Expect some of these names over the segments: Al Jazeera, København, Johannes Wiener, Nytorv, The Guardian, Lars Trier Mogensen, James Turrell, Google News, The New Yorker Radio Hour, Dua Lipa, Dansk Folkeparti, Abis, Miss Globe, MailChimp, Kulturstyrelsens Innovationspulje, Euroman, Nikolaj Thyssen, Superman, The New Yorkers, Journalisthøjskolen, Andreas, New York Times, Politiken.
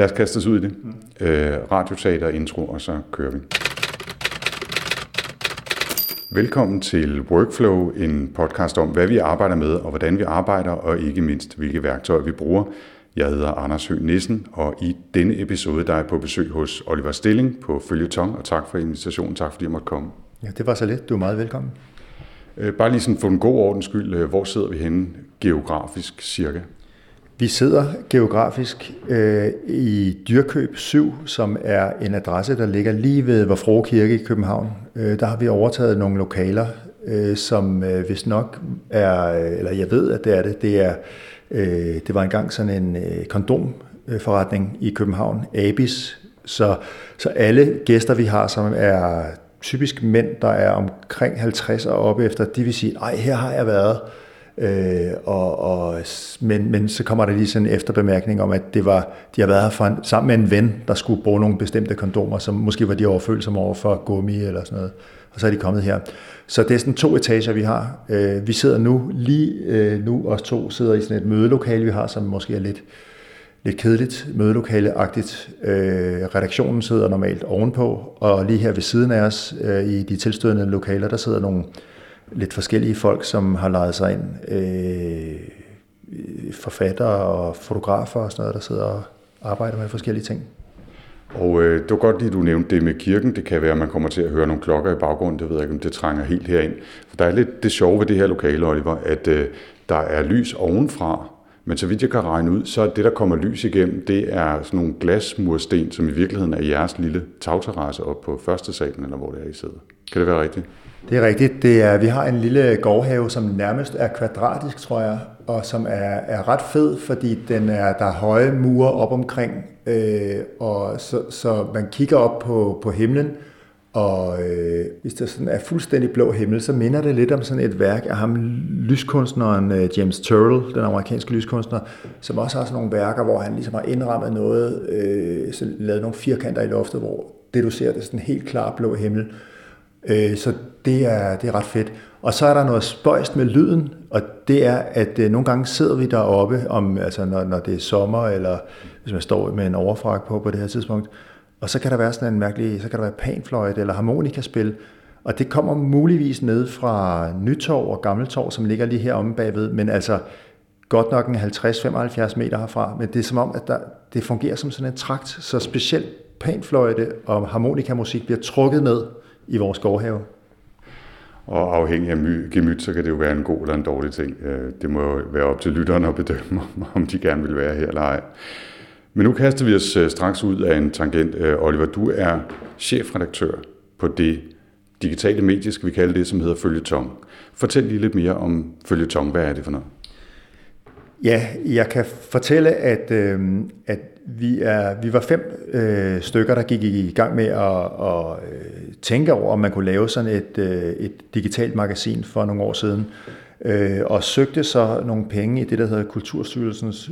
Lad os kaste os ud i det. Radioteater, intro, og så kører vi. Velkommen til Workflow, en podcast om, hvad vi arbejder med, og hvordan vi arbejder, og ikke mindst, hvilke værktøjer vi bruger. Jeg hedder Anders Høgh Nissen, og i denne episode, der er jeg på besøg hos Oliver Stilling på Føljetong, og tak for invitationen, tak fordi jeg måtte komme. Ja, det var så let. Du er meget velkommen. Bare lige sådan for en god ordens skyld, hvor sidder vi henne geografisk cirka? Vi sidder geografisk i Dyrkøb 7, som er en adresse, der ligger lige ved Vor Frue Kirke i København. Der har vi overtaget nogle lokaler, som vist nok er, eller jeg ved, at det er det. Det var engang sådan en kondomforretning i København, Abis. Så alle gæster, vi har, som er typisk mænd, der er omkring 50 og oppe efter, de vil sige, nej, her har jeg været. Men så kommer der lige sådan en efterbemærkning om, at de har været her sammen med en ven, der skulle bruge nogle bestemte kondomer, som måske var de overfølsomme over for gummi eller sådan noget. Og så er de kommet her. Så det er sådan 2 etager, vi har. Vi sidder nu, os 2 sidder i sådan et mødelokale, vi har, som måske er lidt kedeligt, mødelokale-agtigt. Redaktionen sidder normalt ovenpå, og lige her ved siden af os, i de tilstødende lokaler, der sidder nogle lidt forskellige folk, som har lejet sig ind. Forfattere og fotografer og sådan noget, der sidder og arbejder med forskellige ting. Og det var godt lige, du nævnte det med kirken. Det kan være, at man kommer til at høre nogle klokker i baggrunden. Det ved jeg ikke, om det trænger helt herind. For der er lidt det sjove ved det her lokale, Oliver, at der er lys ovenfra. Men så vidt jeg kan regne ud, så er det, der kommer lys igennem, det er sådan nogle glasmursten, som i virkeligheden er jeres lille tagterrasse oppe på første salen, eller hvor det er, I sidder. Kan det være rigtigt? Det er rigtigt. Vi har en lille gårdhave, som nærmest er kvadratisk, tror jeg, og som er ret fed, fordi der er høje mure op omkring, og så man kigger op på himlen, og hvis der sådan er fuldstændig blå himmel, så minder det lidt om sådan et værk af ham lyskunstneren James Turrell, den amerikanske lyskunstner, som også har sådan nogle værker, hvor han ligesom har indrammet noget, så lavet nogle firkanter i loftet, hvor det du ser, det er sådan en helt klar blå himmel. Så det er ret fedt. Og så er der noget spøjst med lyden, og det er, at nogle gange sidder vi deroppe, når det er sommer, eller hvis man står med en overfrak på det her tidspunkt, og så kan der være sådan en mærkelig, så kan der være panfløjte eller harmonikaspil, og det kommer muligvis ned fra Nytorv og Gammeltorv, som ligger lige heromme bagved, men altså godt nok en 50-75 meter herfra, men det er som om, at det fungerer som sådan en trakt, så specielt panfløjte og harmonikamusik bliver trukket ned i vores gårdhave. Og afhængig af gemyt, så kan det jo være en god eller en dårlig ting. Det må jo være op til lytterne at bedømme, om de gerne vil være her eller ej. Men nu kaster vi os straks ud af en tangent. Oliver, du er chefredaktør på det digitale medie, skal vi kalde det, som hedder Føljetong. Fortæl lige lidt mere om Føljetong. Hvad er det for noget? Ja, jeg kan fortælle, at vi var 5 stykker, der gik i gang med at tænke over, om man kunne lave sådan et digitalt magasin for nogle år siden, og søgte så nogle penge i det, der hedder Kulturstyrelsens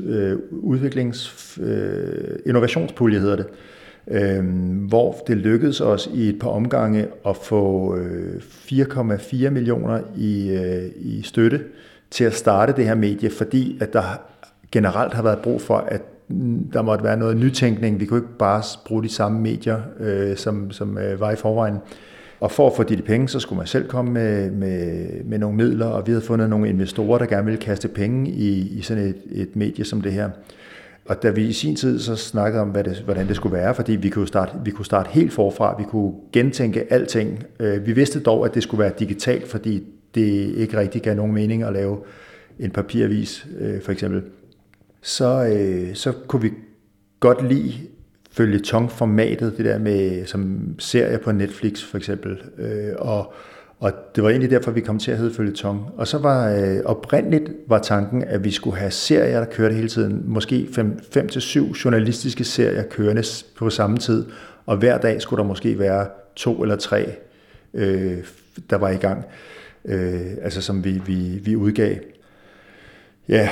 Innovationspulje, hedder det, hvor det lykkedes os i et par omgange at få 4,4 millioner i støtte til at starte det her medie, fordi at der generelt har været brug for, at der måtte være noget nytænkning. Vi kunne ikke bare bruge de samme medier, som var i forvejen. Og for at få de penge, så skulle man selv komme med nogle midler, og vi havde fundet nogle investorer, der gerne ville kaste penge i sådan et medie som det her. Og da vi i sin tid så snakkede om, hvordan det skulle være, fordi vi kunne starte helt forfra, vi kunne gentænke alting. Vi vidste dog, at det skulle være digitalt, fordi det ikke rigtig gav nogen mening at lave en papiravis, for eksempel. Så kunne vi godt lide føljetonformatet, det der med som serie på Netflix for eksempel, og det var egentlig derfor, vi kom til at hedde Føljetong. Og så var oprindeligt var tanken, at vi skulle have serier, der kørte hele tiden, måske 5 til 7 journalistiske serier kørende på samme tid, og hver dag skulle der måske være 2 eller 3, der var i gang, som vi udgav. Ja,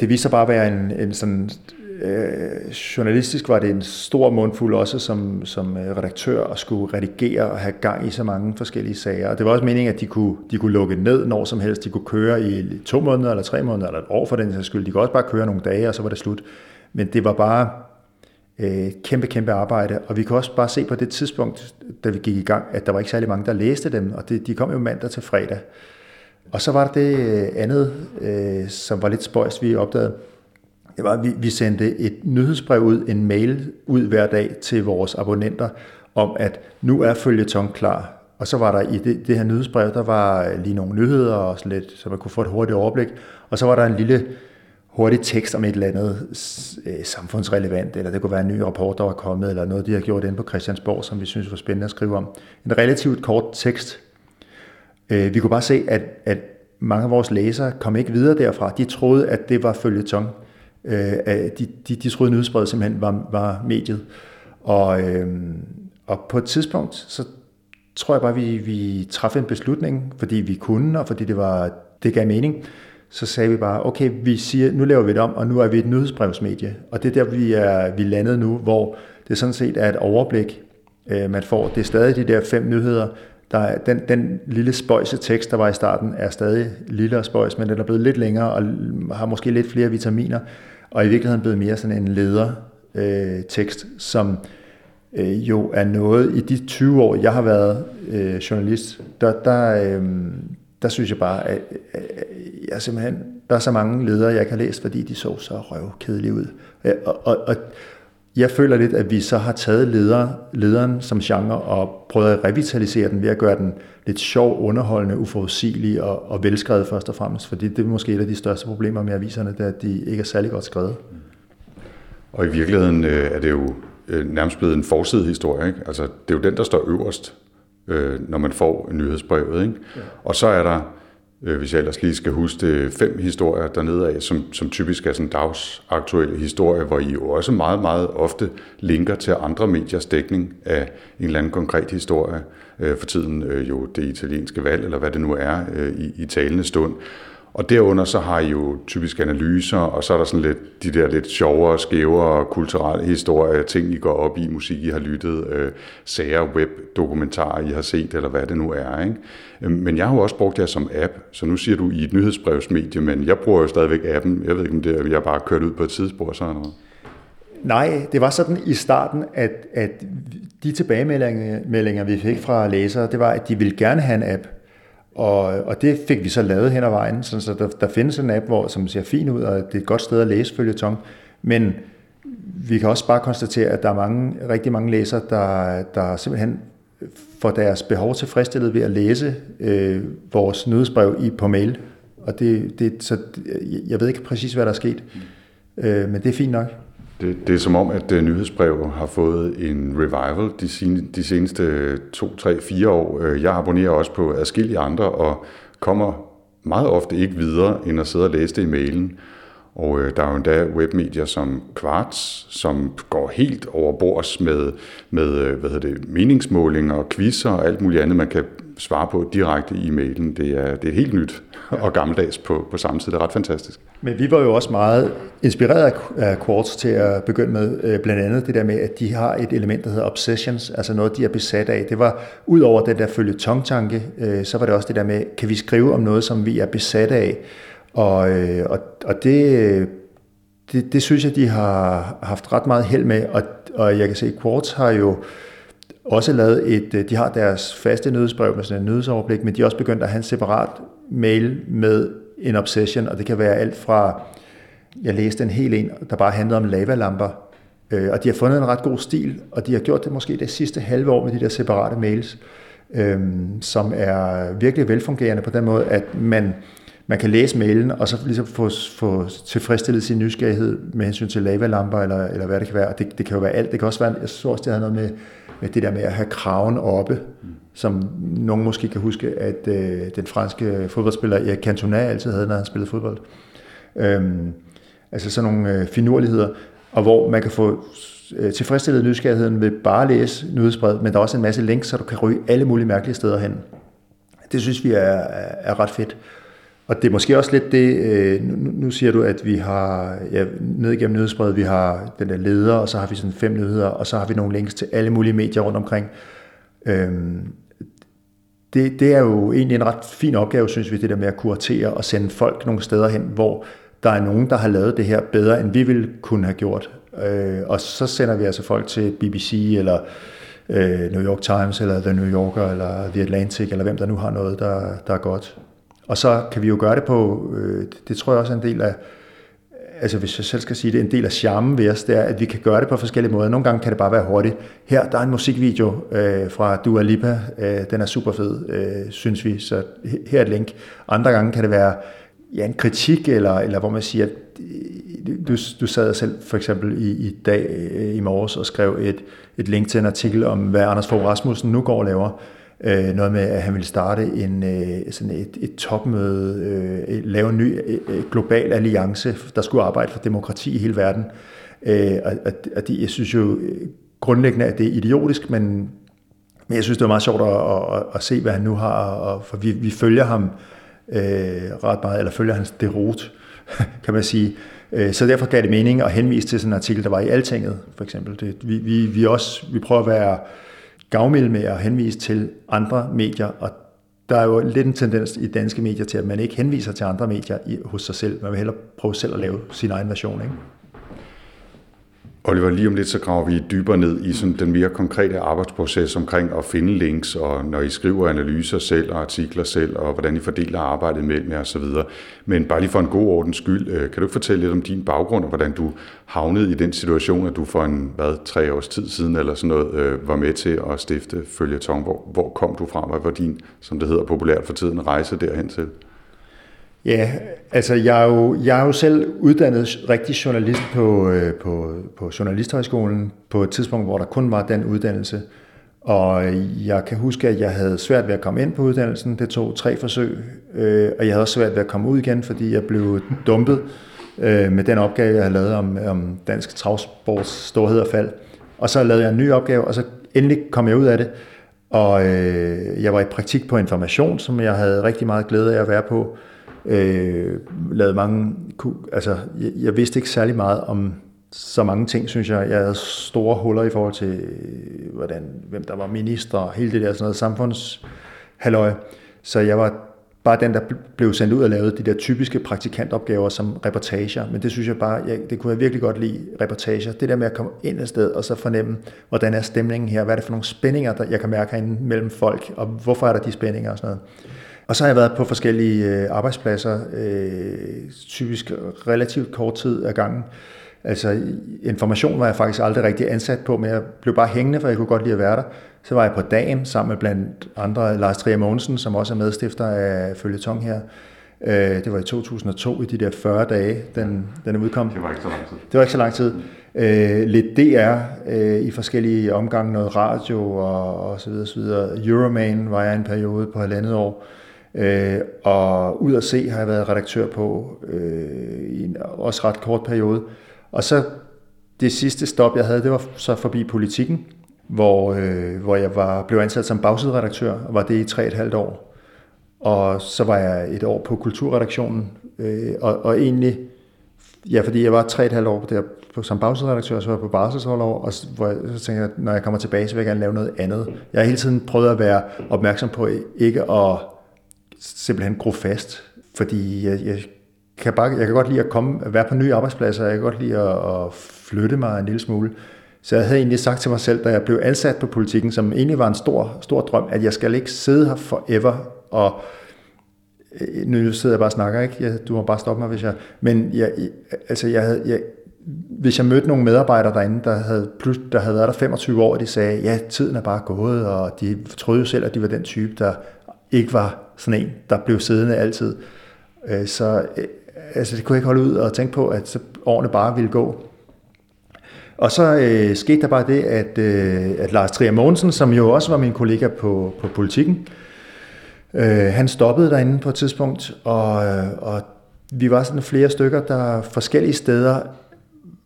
det viste sig bare at være en sådan journalistisk var det en stor mundfuld også som redaktør at skulle redigere og have gang i så mange forskellige sager. Og det var også meningen, at de kunne lukke ned når som helst. De kunne køre i 2 måneder eller 3 måneder eller et år for den sags skyld. De kunne også bare køre nogle dage, og så var det slut. Men det var bare Kæmpe arbejde, og vi kan også bare se på det tidspunkt, da vi gik i gang, at der var ikke særlig mange, der læste dem, og de kom jo mandag til fredag. Og så var der det andet, som var lidt spøjst, vi opdagede. Det var, at vi sendte et nyhedsbrev ud, en mail ud hver dag til vores abonnenter, om at nu er Føljetong klar. Og så var der i det her nyhedsbrev, der var lige nogle nyheder, og sådan lidt, så man kunne få et hurtigt overblik. Og så var der en lille hurtig tekst om et eller andet samfundsrelevant, eller det kunne være en ny rapport, der var kommet, eller noget, de har gjort inde på Christiansborg, som vi synes var spændende at skrive om. En relativt kort tekst. Vi kunne bare se, at mange af vores læsere kom ikke videre derfra. De troede, at det var føljetong. De troede, at nyhedsbrevet simpelthen var mediet. Og på et tidspunkt, så tror jeg bare, vi træffede en beslutning, fordi vi kunne, og fordi det gav mening. Så sagde vi bare, okay, vi siger, nu laver vi det om, og nu er vi et nyhedsbrevsmedie. Og det er der, vi landede nu, hvor det sådan set er et overblik, man får. Det er stadig de der 5 nyheder. Den lille spøjse tekst, der var i starten, er stadig lille og spøjs, men den er blevet lidt længere og har måske lidt flere vitaminer. Og i virkeligheden blevet mere sådan en ledertekst, som jo er noget i de 20 år, jeg har været journalist, der synes jeg bare, at jeg simpelthen, der er så mange ledere, jeg kan læse, fordi de så røvkedelige ud. Og jeg føler lidt, at vi så har taget lederen som genre og prøvet at revitalisere den ved at gøre den lidt sjov, underholdende, uforudsigelig og velskrevet først og fremmest. Fordi det er måske et af de største problemer med aviserne, det er, at de ikke er særlig godt skrevet. Og i virkeligheden er det jo nærmest blevet en forsidehistorie, ikke? Altså, det er jo den, der står øverst, når man får nyhedsbrevet, ikke? Ja. Og så er der, hvis jeg ellers lige skal huske det, 5 historier dernede af, som typisk er sådan dagsaktuelle historier, hvor I jo også meget, meget ofte linker til andre mediers dækning af en eller anden konkret historie, for tiden jo det italienske valg, eller hvad det nu er, i talende stund. Og derunder så har I jo typisk analyser, og så er der sådan lidt de der lidt sjovere, skævere, kulturelle historier, ting I går op i, musik I har lyttet, sager, webdokumentarer I har set, eller hvad det nu er, ikke? Men jeg har jo også brugt det som app, så nu siger du I et nyhedsbrevsmedie, men jeg bruger jo stadigvæk appen. Jeg ved ikke, om det er, jeg bare kørt ud på et tidsspor sådan noget. Nej, det var sådan i starten, at de tilbagemeldinger, vi fik fra læsere, det var, at de ville gerne have en app. Og det fik vi så lavet hen ad vejen, så der findes en app, som ser fin ud, og det er et godt sted at læse føljetong. Men vi kan også bare konstatere, at der er rigtig mange læsere, der simpelthen får deres behov tilfredsstillet ved at læse vores nyhedsbrev på mail. Og så jeg ved ikke præcis, hvad der er sket, men det er fint nok. Det er som om, at nyhedsbrevet har fået en revival de seneste 2, 3, 4 år. Jeg abonnerer også på adskillige andre og kommer meget ofte ikke videre end at sidde og læse det i mailen. Og der er jo endda webmedier som Quartz, som går helt overbords med meningsmålinger og quizzer og alt muligt andet, man kan svare på direkte i mailen. Det er helt nyt og gammeldags på samme tid. Det er ret fantastisk. Men vi var jo også meget inspireret af Quartz til at begynde med, blandt andet det der med, at de har et element, der hedder obsessions, altså noget, de er besat af. Det var, ud over den der føljetong-tanke, så var det også det der med, kan vi skrive om noget, som vi er besat af? Og det synes jeg, de har haft ret meget held med, og jeg kan se, at Quartz har jo også lavet de har deres faste nyhedsbrev med sådan en nyhedsoverblik, men de er også begyndt at have en separat mail med en obsession, og det kan være alt fra, jeg læste en, der bare handlede om lavalamper, og de har fundet en ret god stil, og de har gjort det måske det sidste halve år med de der separate mails, som er virkelig velfungerende på den måde, at man kan læse mailen, og så ligesom få tilfredsstillet sin nysgerrighed med hensyn til lavalamper, eller hvad det kan være, og det kan jo være alt, det kan også være, jeg synes også, det har noget med det der med at have kraven oppe, som nogen måske kan huske, at den franske fodboldspiller Erik Cantona altid havde, når han spillede fodbold. Altså sådan nogle finurligheder, og hvor man kan få tilfredsstillet nysgerrigheden ved bare at læse nyhedsbrevet, men der er også en masse links, så du kan ryge alle mulige mærkelige steder hen. Det synes vi er ret fedt. Og det er måske også lidt det, nu siger du, at vi har, ja, ned igennem nyhedsbrevet, vi har den der leder, og så har vi sådan 5 nyheder, og så har vi nogle links til alle mulige medier rundt omkring. Det er jo egentlig en ret fin opgave, synes vi, det der med at kuratere og sende folk nogle steder hen, hvor der er nogen, der har lavet det her bedre, end vi ville kunne have gjort. Og så sender vi altså folk til BBC eller New York Times eller The New Yorker eller The Atlantic eller hvem der nu har noget, der er godt. Og så kan vi jo gøre det på, det tror jeg også er en del af, altså hvis jeg selv skal sige det, en del af charmen ved os, det er, at vi kan gøre det på forskellige måder. Nogle gange kan det bare være hurtigt. Her, der er en musikvideo fra Dua Lipa, den er super fed, synes vi, så her er et link. Andre gange kan det være ja, en kritik, eller hvor man siger, at du sad selv for eksempel i dag i morges og skrev et link til en artikel om, hvad Anders Fogh Rasmussen nu går og laver. Noget med, at han ville starte sådan et topmøde, lave en ny global alliance, der skulle arbejde for demokrati i hele verden. Jeg synes jo grundlæggende, at det er idiotisk, men jeg synes, det var meget sjovt at se, hvad han nu har, for vi følger ham ret meget, eller følger hans deroute, kan man sige. Så derfor gav det mening at henvise til sådan en artikel, der var i Altinget, for eksempel. Vi prøver at være gavmild med at henvise til andre medier, og der er jo lidt en tendens i danske medier til, at man ikke henviser til andre medier hos sig selv. Man vil hellere prøve selv at lave sin egen version, ikke? Oliver, lige om lidt så graver vi dybere ned i sådan den mere konkrete arbejdsproces omkring at finde links, og når I skriver analyser selv og artikler selv, og hvordan I fordeler arbejdet mellem jer osv. Men bare lige for en god ordens skyld, kan du ikke fortælle lidt om din baggrund, og hvordan du havnede i den situation, at du for 3 års tid siden eller sådan noget, var med til at stifte Føljetong? Hvor kom du fra? Hvad var din, som det hedder populært for tiden, rejse derhen til? Ja, altså jeg er jo selv uddannet rigtig journalist på Journalisthøjskolen på et tidspunkt, hvor der kun var den uddannelse. Og jeg kan huske, at jeg havde svært ved at komme ind på uddannelsen. Det tog 3 forsøg, og jeg havde også svært ved at komme ud igen, fordi jeg blev dumpet med den opgave, jeg havde lavet om dansk travsports storhed og fald. Og så lavede jeg en ny opgave, og så endelig kom jeg ud af det. Og jeg var i praktik på Information, som jeg havde rigtig meget glæde af at være på. Lavede mange, altså jeg vidste ikke særlig meget om så mange ting, synes jeg. Jeg havde store huller i forhold til hvem der var minister og hele det der sådan noget samfundshalløj. Så jeg var bare den, der blev sendt ud og lavede de der typiske praktikantopgaver som reportager, men det synes jeg bare, det kunne jeg virkelig godt lide, reportager. Det der med at komme ind et sted og så fornemme, hvordan er stemningen her, hvad er det for nogle spændinger, der jeg kan mærke herinde mellem folk, og hvorfor er der de spændinger og sådan noget. Og så har jeg været på forskellige arbejdspladser, typisk relativt kort tid ad gangen. Altså Information var jeg faktisk aldrig rigtig ansat på, men jeg blev bare hængende, for jeg kunne godt lide at være der. Så var jeg på Dagen sammen med blandt andre Lars Trier Mogensen, som også er medstifter af Føljetong her. Det var i 2002 i de der 40 dage, den udkom. Det var ikke så lang tid. Lidt DR i forskellige omgange, noget radio og så videre, så videre. Euroman var jeg en periode på 1,5 år. Og Ud at Se har jeg været redaktør på i en også ret kort periode. Og så det sidste stop, jeg havde, det var så forbi Politiken, hvor jeg blev ansat som bagsideredaktør, og var det i 3,5 år. Og så var jeg et år på kulturredaktionen, og egentlig, ja, fordi jeg var 3,5 år der som bagsideredaktør, så var jeg på barselsorlov, og så tænkte jeg, at når jeg kommer tilbage, så vil jeg gerne lave noget andet. Jeg har hele tiden prøvet at være opmærksom på ikke at simpelthen gro fast, fordi jeg kan godt lide at være på nye arbejdspladser, jeg kan godt lide at flytte mig en lille smule. Så jeg havde egentlig sagt til mig selv, da jeg blev ansat på Politikken, som egentlig var en stor, stor drøm, at jeg skal ikke sidde her forever, og nu sidder jeg bare og snakker, ikke? Du må bare stoppe mig, hvis jeg... Men hvis jeg mødte nogle medarbejdere derinde, der havde været der 25 år, og de sagde, ja, tiden er bare gået, og de troede jo selv, at de var den type, der ikke var sådan en, der blev siddende altid. Så altså, det kunne jeg ikke holde ud og tænke på, at så årene bare ville gå. Og så skete der bare det, at Lars Trier Mogensen, som jo også var min kollega på Politikken, han stoppede derinde på et tidspunkt, og vi var sådan flere stykker, der forskellige steder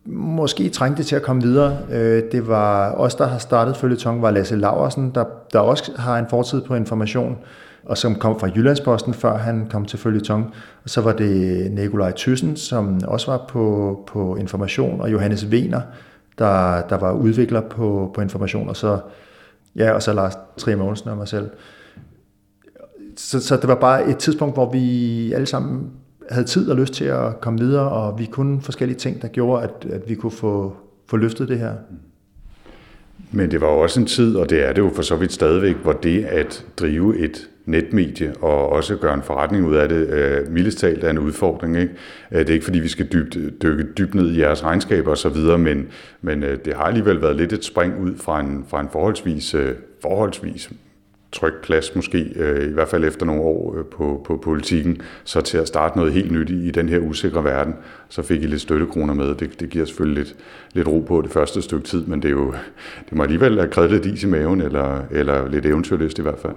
måske trængte til at komme videre. Det var os, der har startet Føljetong, var Lasse Laversen, der også har en fortid på Information, og som kom fra Jyllandsposten, før han kom til Føljetong. Og så var det Nikolaj Thyssen, som også var på Information, og Johannes Wiener, der var udvikler på Information, og så Lars Trier Mogensen og mig selv. Så det var bare et tidspunkt, hvor vi alle sammen havde tid og lyst til at komme videre, og vi kunne forskellige ting, der gjorde, at vi kunne få få løftet det her. Men det var også en tid, og det er det jo for så vidt stadigvæk, hvor det at drive et netmedie og også gøre en forretning ud af det, mildest talt er en udfordring. Ikke? Det er ikke fordi, vi skal dykke dybt ned i jeres regnskaber osv., men det har alligevel været lidt et spring ud fra en forholdsvis tryg plads måske, i hvert fald efter nogle år på Politiken, så til at starte noget helt nyt i den her usikre verden, så fik I lidt støttekroner med. Det giver selvfølgelig lidt ro på det første stykke tid, men det må alligevel have krævet lidt is i maven, eller lidt eventyrlyst i hvert fald.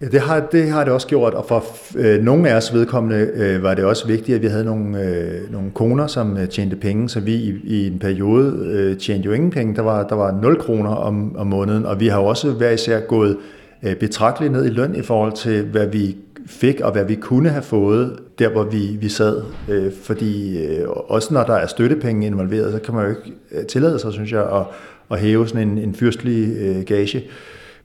Ja, det har det også gjort, og for nogle af os vedkommende var det også vigtigt, at vi havde nogle koner, som tjente penge, så vi i en periode tjente jo ingen penge. Der var 0 kroner om måneden, og vi har også hver især gået betragteligt ned i løn i forhold til, hvad vi fik og hvad vi kunne have fået, der hvor vi sad. Fordi også når der er støttepenge involveret, så kan man jo ikke tillade sig, synes jeg, at hæve sådan en fyrstelig gage.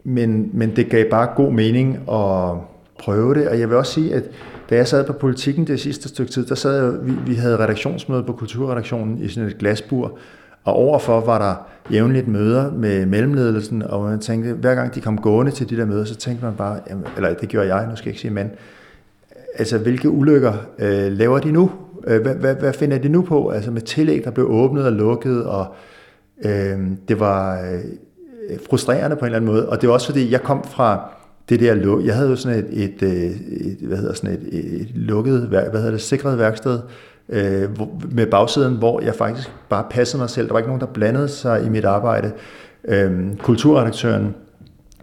Men det gav bare god mening at prøve det, og jeg vil også sige, at da jeg sad på Politiken det sidste stykke tid, der sad jeg, vi havde redaktionsmøde på Kulturredaktionen i sådan et glasbur, og overfor var der jævnligt møder med mellemledelsen, og man tænkte, hver gang de kom gående til de der møder, så tænkte man bare, jamen, eller det gjorde jeg, nu skal jeg ikke sige mand, altså hvilke ulykker laver de nu? Hvad finder de nu på? Altså med tillæg, der blev åbnet og lukket, og det var frustrerende på en eller anden måde, og det var også fordi, jeg kom fra det der, jeg havde jo sådan et lukket, sikret værksted, med bagsiden, hvor jeg faktisk bare passede mig selv. Der var ikke nogen, der blandede sig i mit arbejde. Kulturredaktøren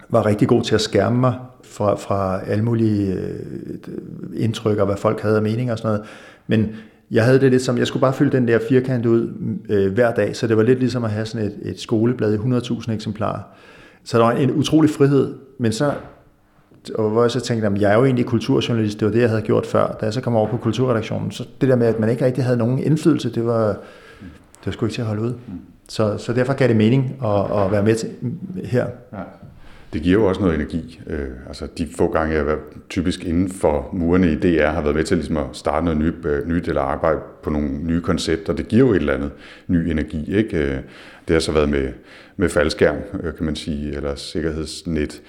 var rigtig god til at skærme mig fra alle mulige indtryk og hvad folk havde af meninger og sådan noget. Men jeg havde det lidt som, jeg skulle bare fylde den der firkant ud hver dag, så det var lidt ligesom at have sådan et skoleblad i 100.000 eksemplarer. Så der var en utrolig frihed, men så og hvor jeg så tænkte, at jeg er jo egentlig kulturjournalist, det var det, jeg havde gjort før. Da jeg så kom over på Kulturredaktionen, så det der med, at man ikke rigtig havde nogen indflydelse, det var sgu ikke til at holde ud. Så derfor gav det mening at være med til her. Det giver jo også noget energi. Altså de få gange, jeg har været typisk inden for murene i DR, har været med til ligesom at starte noget nyt eller arbejde på nogle nye koncepter. Det giver jo et eller andet ny energi, ikke? Det har så været med faldskærm, kan man sige, eller sikkerhedsnet.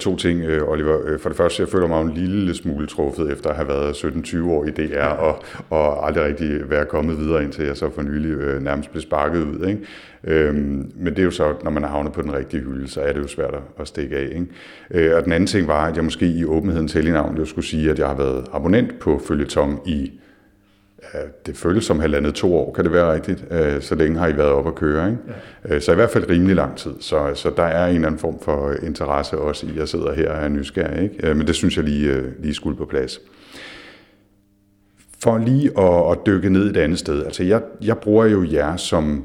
2 ting, Oliver. For det første, jeg føler mig en lille smule truffet efter at have været 17-20 år i DR og aldrig rigtig være kommet videre, indtil jeg så for nylig nærmest blev sparket ud. Ikke? Men det er jo så, når man har havnet på den rigtige hylde, så er det jo svært at stikke af. Ikke? Og den anden ting var, at jeg måske i åbenhedens helgenavn jo skulle sige, at jeg har været abonnent på Føljetong i det føles som 1,5-2 år, kan det være rigtigt? Så længe har I været oppe at køre, ikke? Ja. Så i hvert fald rimelig lang tid. Så der er en eller anden form for interesse også i, at sidder her og er nysgerrig, ikke? Men det synes jeg lige skulle på plads. For lige at dykke ned et andet sted. Altså jeg bruger jo jer som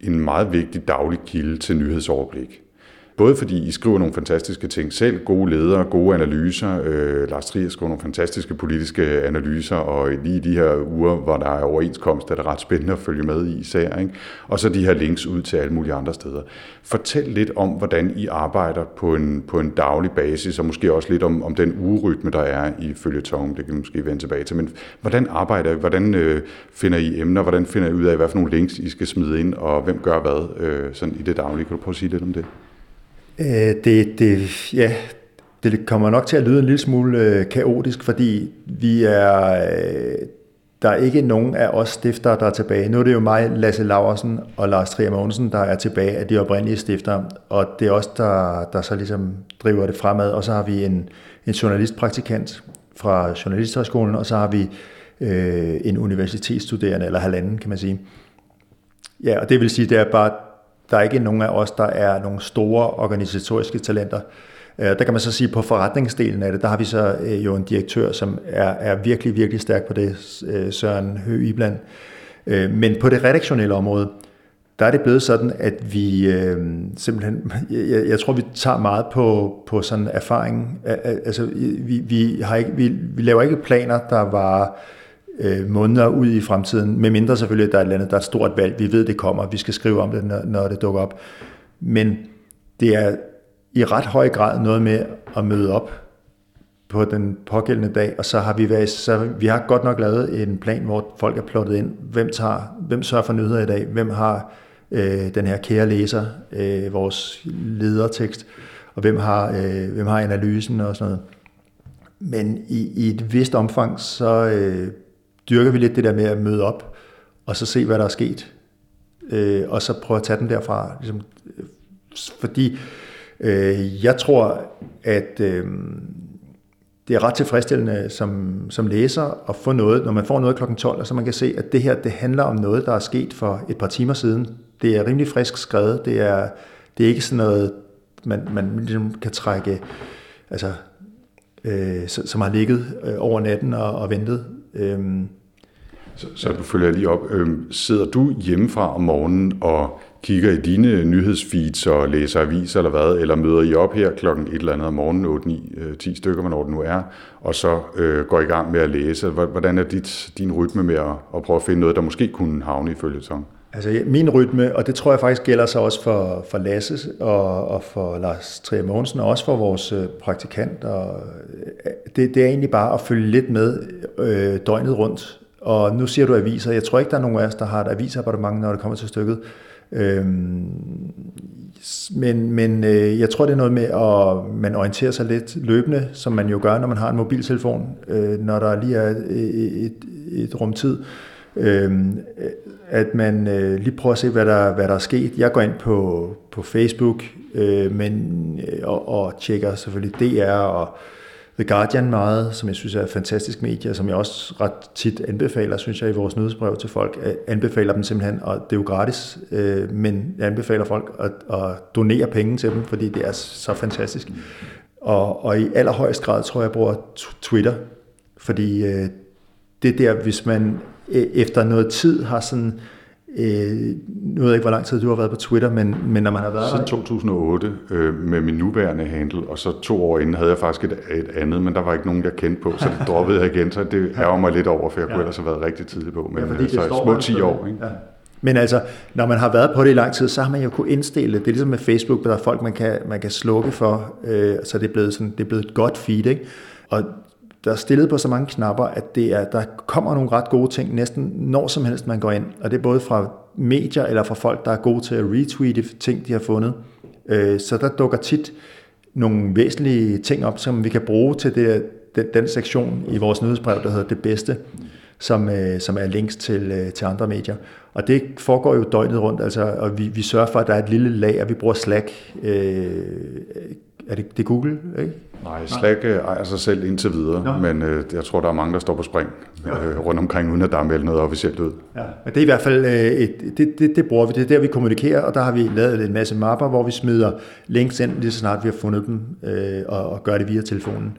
en meget vigtig daglig kilde til nyhedsoverblik. Både fordi I skriver nogle fantastiske ting selv, gode ledere, gode analyser. Lars Trier skriver nogle fantastiske politiske analyser, og lige i de her uger, hvor der er overenskomst, er det ret spændende at følge med i især. Ikke? Og så de her links ud til alle mulige andre steder. Fortæl lidt om, hvordan I arbejder på en daglig basis, og måske også lidt om den ugerytme, der er i Føljetong. Det kan vi måske vende tilbage til. Men hvordan arbejder I? Hvordan finder I emner? Hvordan finder I ud af, hvad for nogle links I skal smide ind, og hvem gør hvad sådan i det daglige? Kan du prøve at sige lidt om det? Det kommer nok til at lyde en lille smule kaotisk, fordi der er ikke nogen af os stiftere, der er tilbage. Nu er det jo mig, Lasse Laversen og Lars Trier Mogensen, der er tilbage af de oprindelige stiftere, og det er os, der så ligesom driver det fremad. Og så har vi en journalistpraktikant fra Journalisthøjskolen, og så har vi en universitetsstuderende, eller halvanden, kan man sige. Ja, og det vil sige, det er bare... Der er ikke nogen af os, der er nogle store organisatoriske talenter. Der kan man så sige, på forretningsdelen af det, der har vi så jo en direktør, som er virkelig, virkelig stærk på det, Søren Høgh Ibland. Men på det redaktionelle område, der er det blevet sådan, at vi simpelthen, jeg tror, vi tager meget på sådan erfaring. Altså, vi laver ikke planer, der var... måneder ud i fremtiden, med mindre selvfølgelig, at der er et eller andet, der er et stort valg, vi ved, det kommer, vi skal skrive om det, når det dukker op. Men det er i ret høj grad noget med at møde op på den pågældende dag, og vi har godt nok lavet en plan, hvor folk er plottet ind, hvem sørger for nyheder i dag, hvem har den her kære læser, vores ledertekst, og hvem har analysen og sådan noget. Men i et vist omfang, så dyrker vi lidt det der med at møde op, og så se, hvad der er sket, og så prøve at tage den derfra. Ligesom, fordi jeg tror, at det er ret tilfredsstillende som læser at få noget, når man får noget kl. 12, og så man kan se, at det her, det handler om noget, der er sket for et par timer siden. Det er rimelig frisk skrevet. Det er ikke sådan noget, man ligesom kan trække, altså, som har ligget over natten og ventet. Så du følger lige op. Sidder du hjemmefra om morgenen og kigger i dine nyhedsfeeds og læser aviser eller hvad, eller møder I op her klokken et eller andet om morgenen, 8, 9, 10 stykker, hvornår det nu er, og så går i gang med at læse? Hvordan er din rytme med at prøve at finde noget, der måske kunne havne i føljetong? Altså min rytme, og det tror jeg faktisk gælder så også for Lasse og for Lars Trier Mogensen og også for vores praktikant, og det er egentlig bare at følge lidt med døgnet rundt. Og nu siger du aviser. Jeg tror ikke, der er nogen af os, der har et avisabonnement, når det kommer til stykket. Men jeg tror, det er noget med, at man orienterer sig lidt løbende, som man jo gør, når man har en mobiltelefon, når der lige er et rumtid. At man lige prøver at se, hvad der er sket. Jeg går ind på Facebook, og tjekker selvfølgelig DR og The Guardian meget, som jeg synes er et fantastisk medie, og som jeg også ret tit anbefaler, synes jeg, i vores nyhedsbrev til folk. Jeg anbefaler dem simpelthen, og det er jo gratis, men jeg anbefaler folk at donere penge til dem, fordi det er så fantastisk. Og i allerhøjst grad tror jeg, jeg bruger Twitter, fordi det der, hvis man efter noget tid har sådan... nu ved jeg ikke, hvor lang tid du har været på Twitter, men når man har været... Siden 2008 med min nuværende handle, og så 2 år inden havde jeg faktisk et andet, men der var ikke nogen, jeg kendte på, så det droppede jeg igen, så det ærger mig lidt over, for jeg kunne ellers have været rigtig tidlig på, men ja, så små 10 år. Ikke? Ja. Men altså, når man har været på det i lang tid, så har man jo kunnet indstille, det er ligesom med Facebook, der er folk, man kan slukke for, så det er blevet et godt feed, ikke? Og der er stillet på så mange knapper, at der kommer nogle ret gode ting næsten når som helst man går ind. Og det er både fra medier eller fra folk, der er gode til at retweete ting, de har fundet. Så der dukker tit nogle væsentlige ting op, som vi kan bruge til den sektion i vores nyhedsbrev, der hedder Det Bedste, som er links til andre medier. Og det foregår jo døgnet rundt, altså, og vi sørger for, at der er et lille lag, og vi bruger Slack. Er det Google, ikke? Nej, Slack ejer sig selv indtil videre, men jeg tror, der er mange, der står på spring rundt omkring, uden at der er meldt noget officielt ud. Ja, men det er i hvert fald, det bruger vi, det er der, vi kommunikerer, og der har vi lavet en masse mapper, hvor vi smider links ind, lige så snart vi har fundet dem, og gør det via telefonen.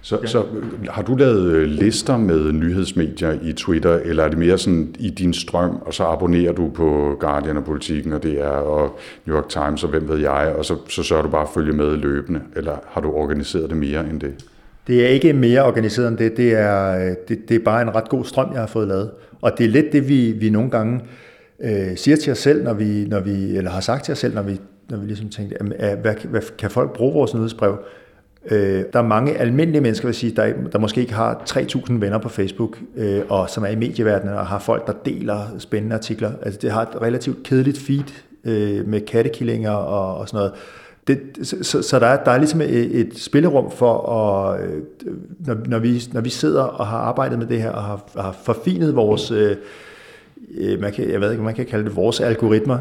Så har du lavet lister med nyhedsmedier i Twitter, eller er det mere sådan i din strøm, og så abonnerer du på Guardian og Politiken og DR og New York Times og hvem ved jeg, og så sørger du bare at følge med løbende, eller har du organiseret det mere end det? Det er ikke mere organiseret end det, det er bare en ret god strøm, jeg har fået lavet. Og det er lidt det, vi nogle gange siger til os selv, når vi eller har sagt til os selv, når vi ligesom tænkte, hvad kan folk bruge vores nyhedsbrev? Der er mange almindelige mennesker, vil sige, der måske ikke har 3.000 venner på Facebook, og som er i medieverdenen og har folk, der deler spændende artikler. Altså, det har et relativt kedeligt feed med kattekillinger og sådan noget. Så der er ligesom et spillerum for, at, når vi sidder og har arbejdet med det her og har forfinet vores... Man kan kalde det vores algoritmer,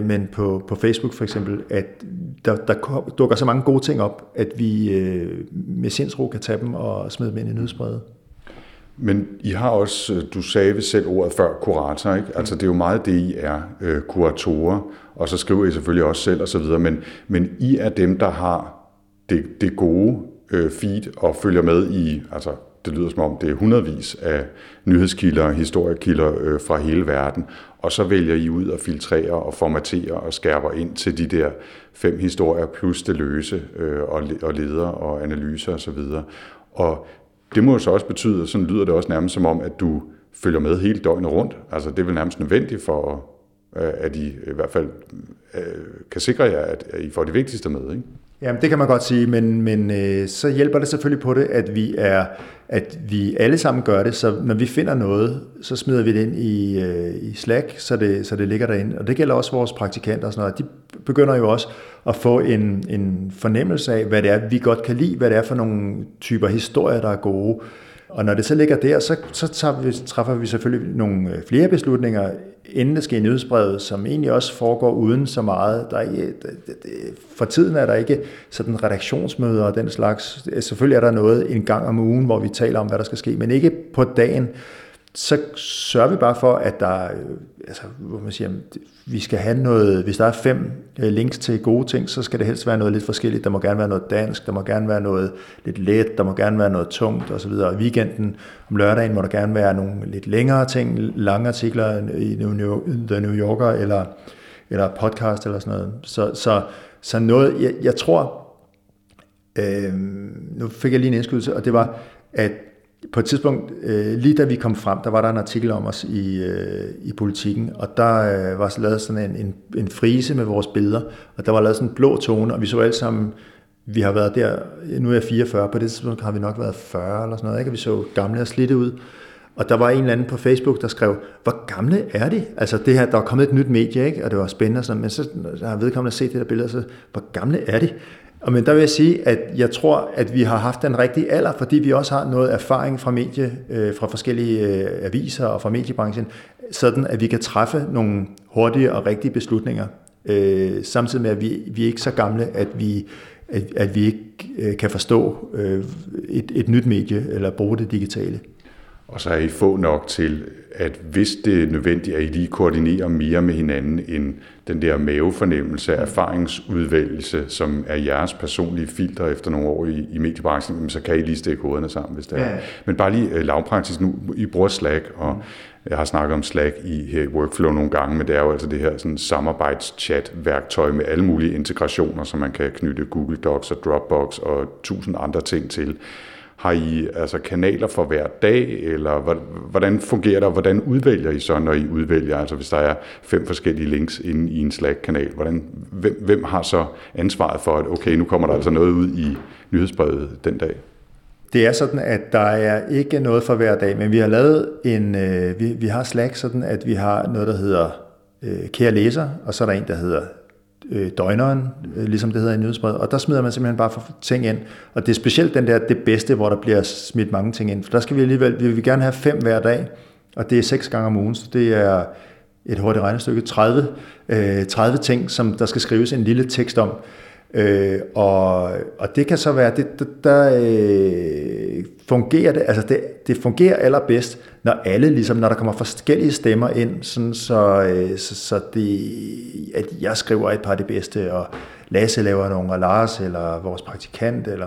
men på Facebook for eksempel, at der dukker så mange gode ting op, at vi med sindsro kan tage dem og smide dem ind i nyhedsbrevet. Men I har også, du sagde ved selv ordet før, kurator, ikke? Altså det er jo meget det, I er, kuratorer, og så skriver I selvfølgelig også selv og så videre, men I er dem, der har det gode feed og følger med i... Altså, det lyder som om, det er hundredvis af nyhedskilder og historiekilder fra hele verden. Og så vælger I ud og filtrerer og formaterer og skærper ind til de der 5 historier plus det løse og leder og analyser osv. Og det må så også betyde, sådan lyder det også nærmest som om, at du følger med hele døgnet rundt. Altså det er vel nærmest nødvendigt for, at I i hvert fald kan sikre jer, at I får det vigtigste med, ikke? Jamen, det kan man godt sige, men så hjælper det selvfølgelig på det, at vi alle sammen gør det, så når vi finder noget, så smider vi det ind i Slack, så det ligger derinde. Og det gælder også vores praktikanter og sådan noget. De begynder jo også at få en fornemmelse af, hvad det er, vi godt kan lide, hvad det er for nogle typer historier, der er gode. Og når det så ligger der, så træffer vi selvfølgelig nogle flere beslutninger, inden det sker i nyhedsbrevet, som egentlig også foregår uden så meget. Der er ikke, for tiden er der ikke sådan redaktionsmøder og den slags. Selvfølgelig er der noget en gang om ugen, hvor vi taler om, hvad der skal ske, men ikke på dagen. Så sørger vi bare for, at der, altså, hvor man siger, vi skal have noget, hvis der er 5 links til gode ting, så skal det helst være noget lidt forskelligt. Der må gerne være noget dansk, der må gerne være noget lidt let, der må gerne være noget tungt osv. Og weekenden om lørdagen må der gerne være nogle lidt længere ting, lange artikler i The New Yorker eller podcast eller sådan noget. Så noget, jeg tror, nu fik jeg lige en indskydelse, og det var, at på et tidspunkt, lige da vi kom frem, der var der en artikel om os i Politiken, og der var lavet sådan en frise med vores billeder, og der var lavet sådan en blå tone, og vi så alle sammen, vi har været der, nu er jeg 44, på det tidspunkt har vi nok været 40 eller sådan noget, ikke? Og vi så gamle og slidte ud. Og der var en eller anden på Facebook, der skrev, hvor gamle er de? Altså det her, der er kommet et nyt medie, ikke? Og det var spændende, sådan, men så har vedkommende set det der billede, så hvor gamle er de? Og men der vil jeg sige, at jeg tror, at vi har haft den rigtige alder, fordi vi også har noget erfaring fra fra forskellige aviser og fra mediebranchen, sådan at vi kan træffe nogle hurtige og rigtige beslutninger, samtidig med, at vi er ikke så gamle, at vi ikke kan forstå et nyt medie eller bruge det digitale. Og så er I få nok til, at hvis det er nødvendigt, at I lige koordinerer mere med hinanden end den der mavefornemmelse af erfaringsudvælgelse, som er jeres personlige filter efter nogle år i mediebranchen, så kan I lige stikke hovederne sammen, hvis det er. Ja. Men bare lige lavpraktisk nu, I bruger Slack, og jeg har snakket om Slack her i Workflow nogle gange, men det er jo altså det her sådan samarbejdschat-værktøj med alle mulige integrationer, som man kan knytte Google Docs og Dropbox og 1000 andre ting til. Har I altså kanaler for hver dag, eller hvordan fungerer det, og hvordan udvælger I så, når I udvælger? Altså hvis der er 5 forskellige links inde i en Slack-kanal, hvem har så ansvaret for, at okay, nu kommer der altså noget ud i nyhedsbrevet den dag? Det er sådan, at der er ikke noget for hver dag, men vi har lavet vi har Slack sådan, at vi har noget, der hedder Kære Læser, og så er der en, der hedder døgneren, ligesom det hedder i nyhedsbrevet, og der smider man simpelthen bare ting ind, og det er specielt den der, det bedste, hvor der bliver smidt mange ting ind, for der skal vi alligevel, vi vil gerne have 5 hver dag, og det er 6 gange om ugen, så det er et hurtigt regnestykke, 30 ting, som der skal skrives en lille tekst om, og det kan så være, der fungerer det, altså det fungerer allerbedst, når alle ligesom, når der kommer forskellige stemmer ind, sådan så det, at jeg skriver et par af de bedste, og Lasse laver nogen, og Lars, eller vores praktikant, eller,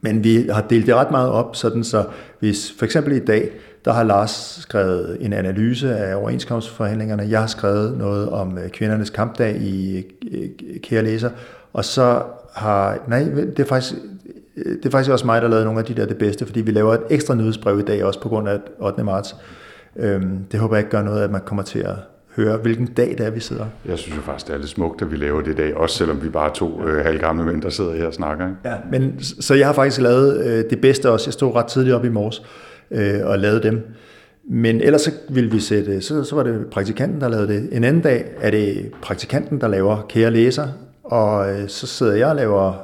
men vi har delt det ret meget op, sådan så hvis for eksempel i dag, der har Lars skrevet en analyse af overenskomstforhandlingerne, jeg har skrevet noget om kvindernes kampdag i Kære Læser, og så har, det er faktisk også mig, der lavede nogle af de der det bedste, fordi vi laver et ekstra nyhedsbrev i dag, også på grund af 8. marts. Det håber jeg ikke gør noget, at man kommer til at høre, hvilken dag det er, vi sidder. Jeg synes jo faktisk, det er lidt smukt, at vi laver det i dag, også selvom vi bare er 2 halvgamle mænd, der sidder her og snakker. Ikke? Ja, men så jeg har faktisk lavet det bedste også. Jeg stod ret tidligt op i morges og lavede dem. Men ellers så ville vi sætte, så var det praktikanten, der lavede det. En anden dag er det praktikanten, der laver Kære Læser, og så sidder jeg og laver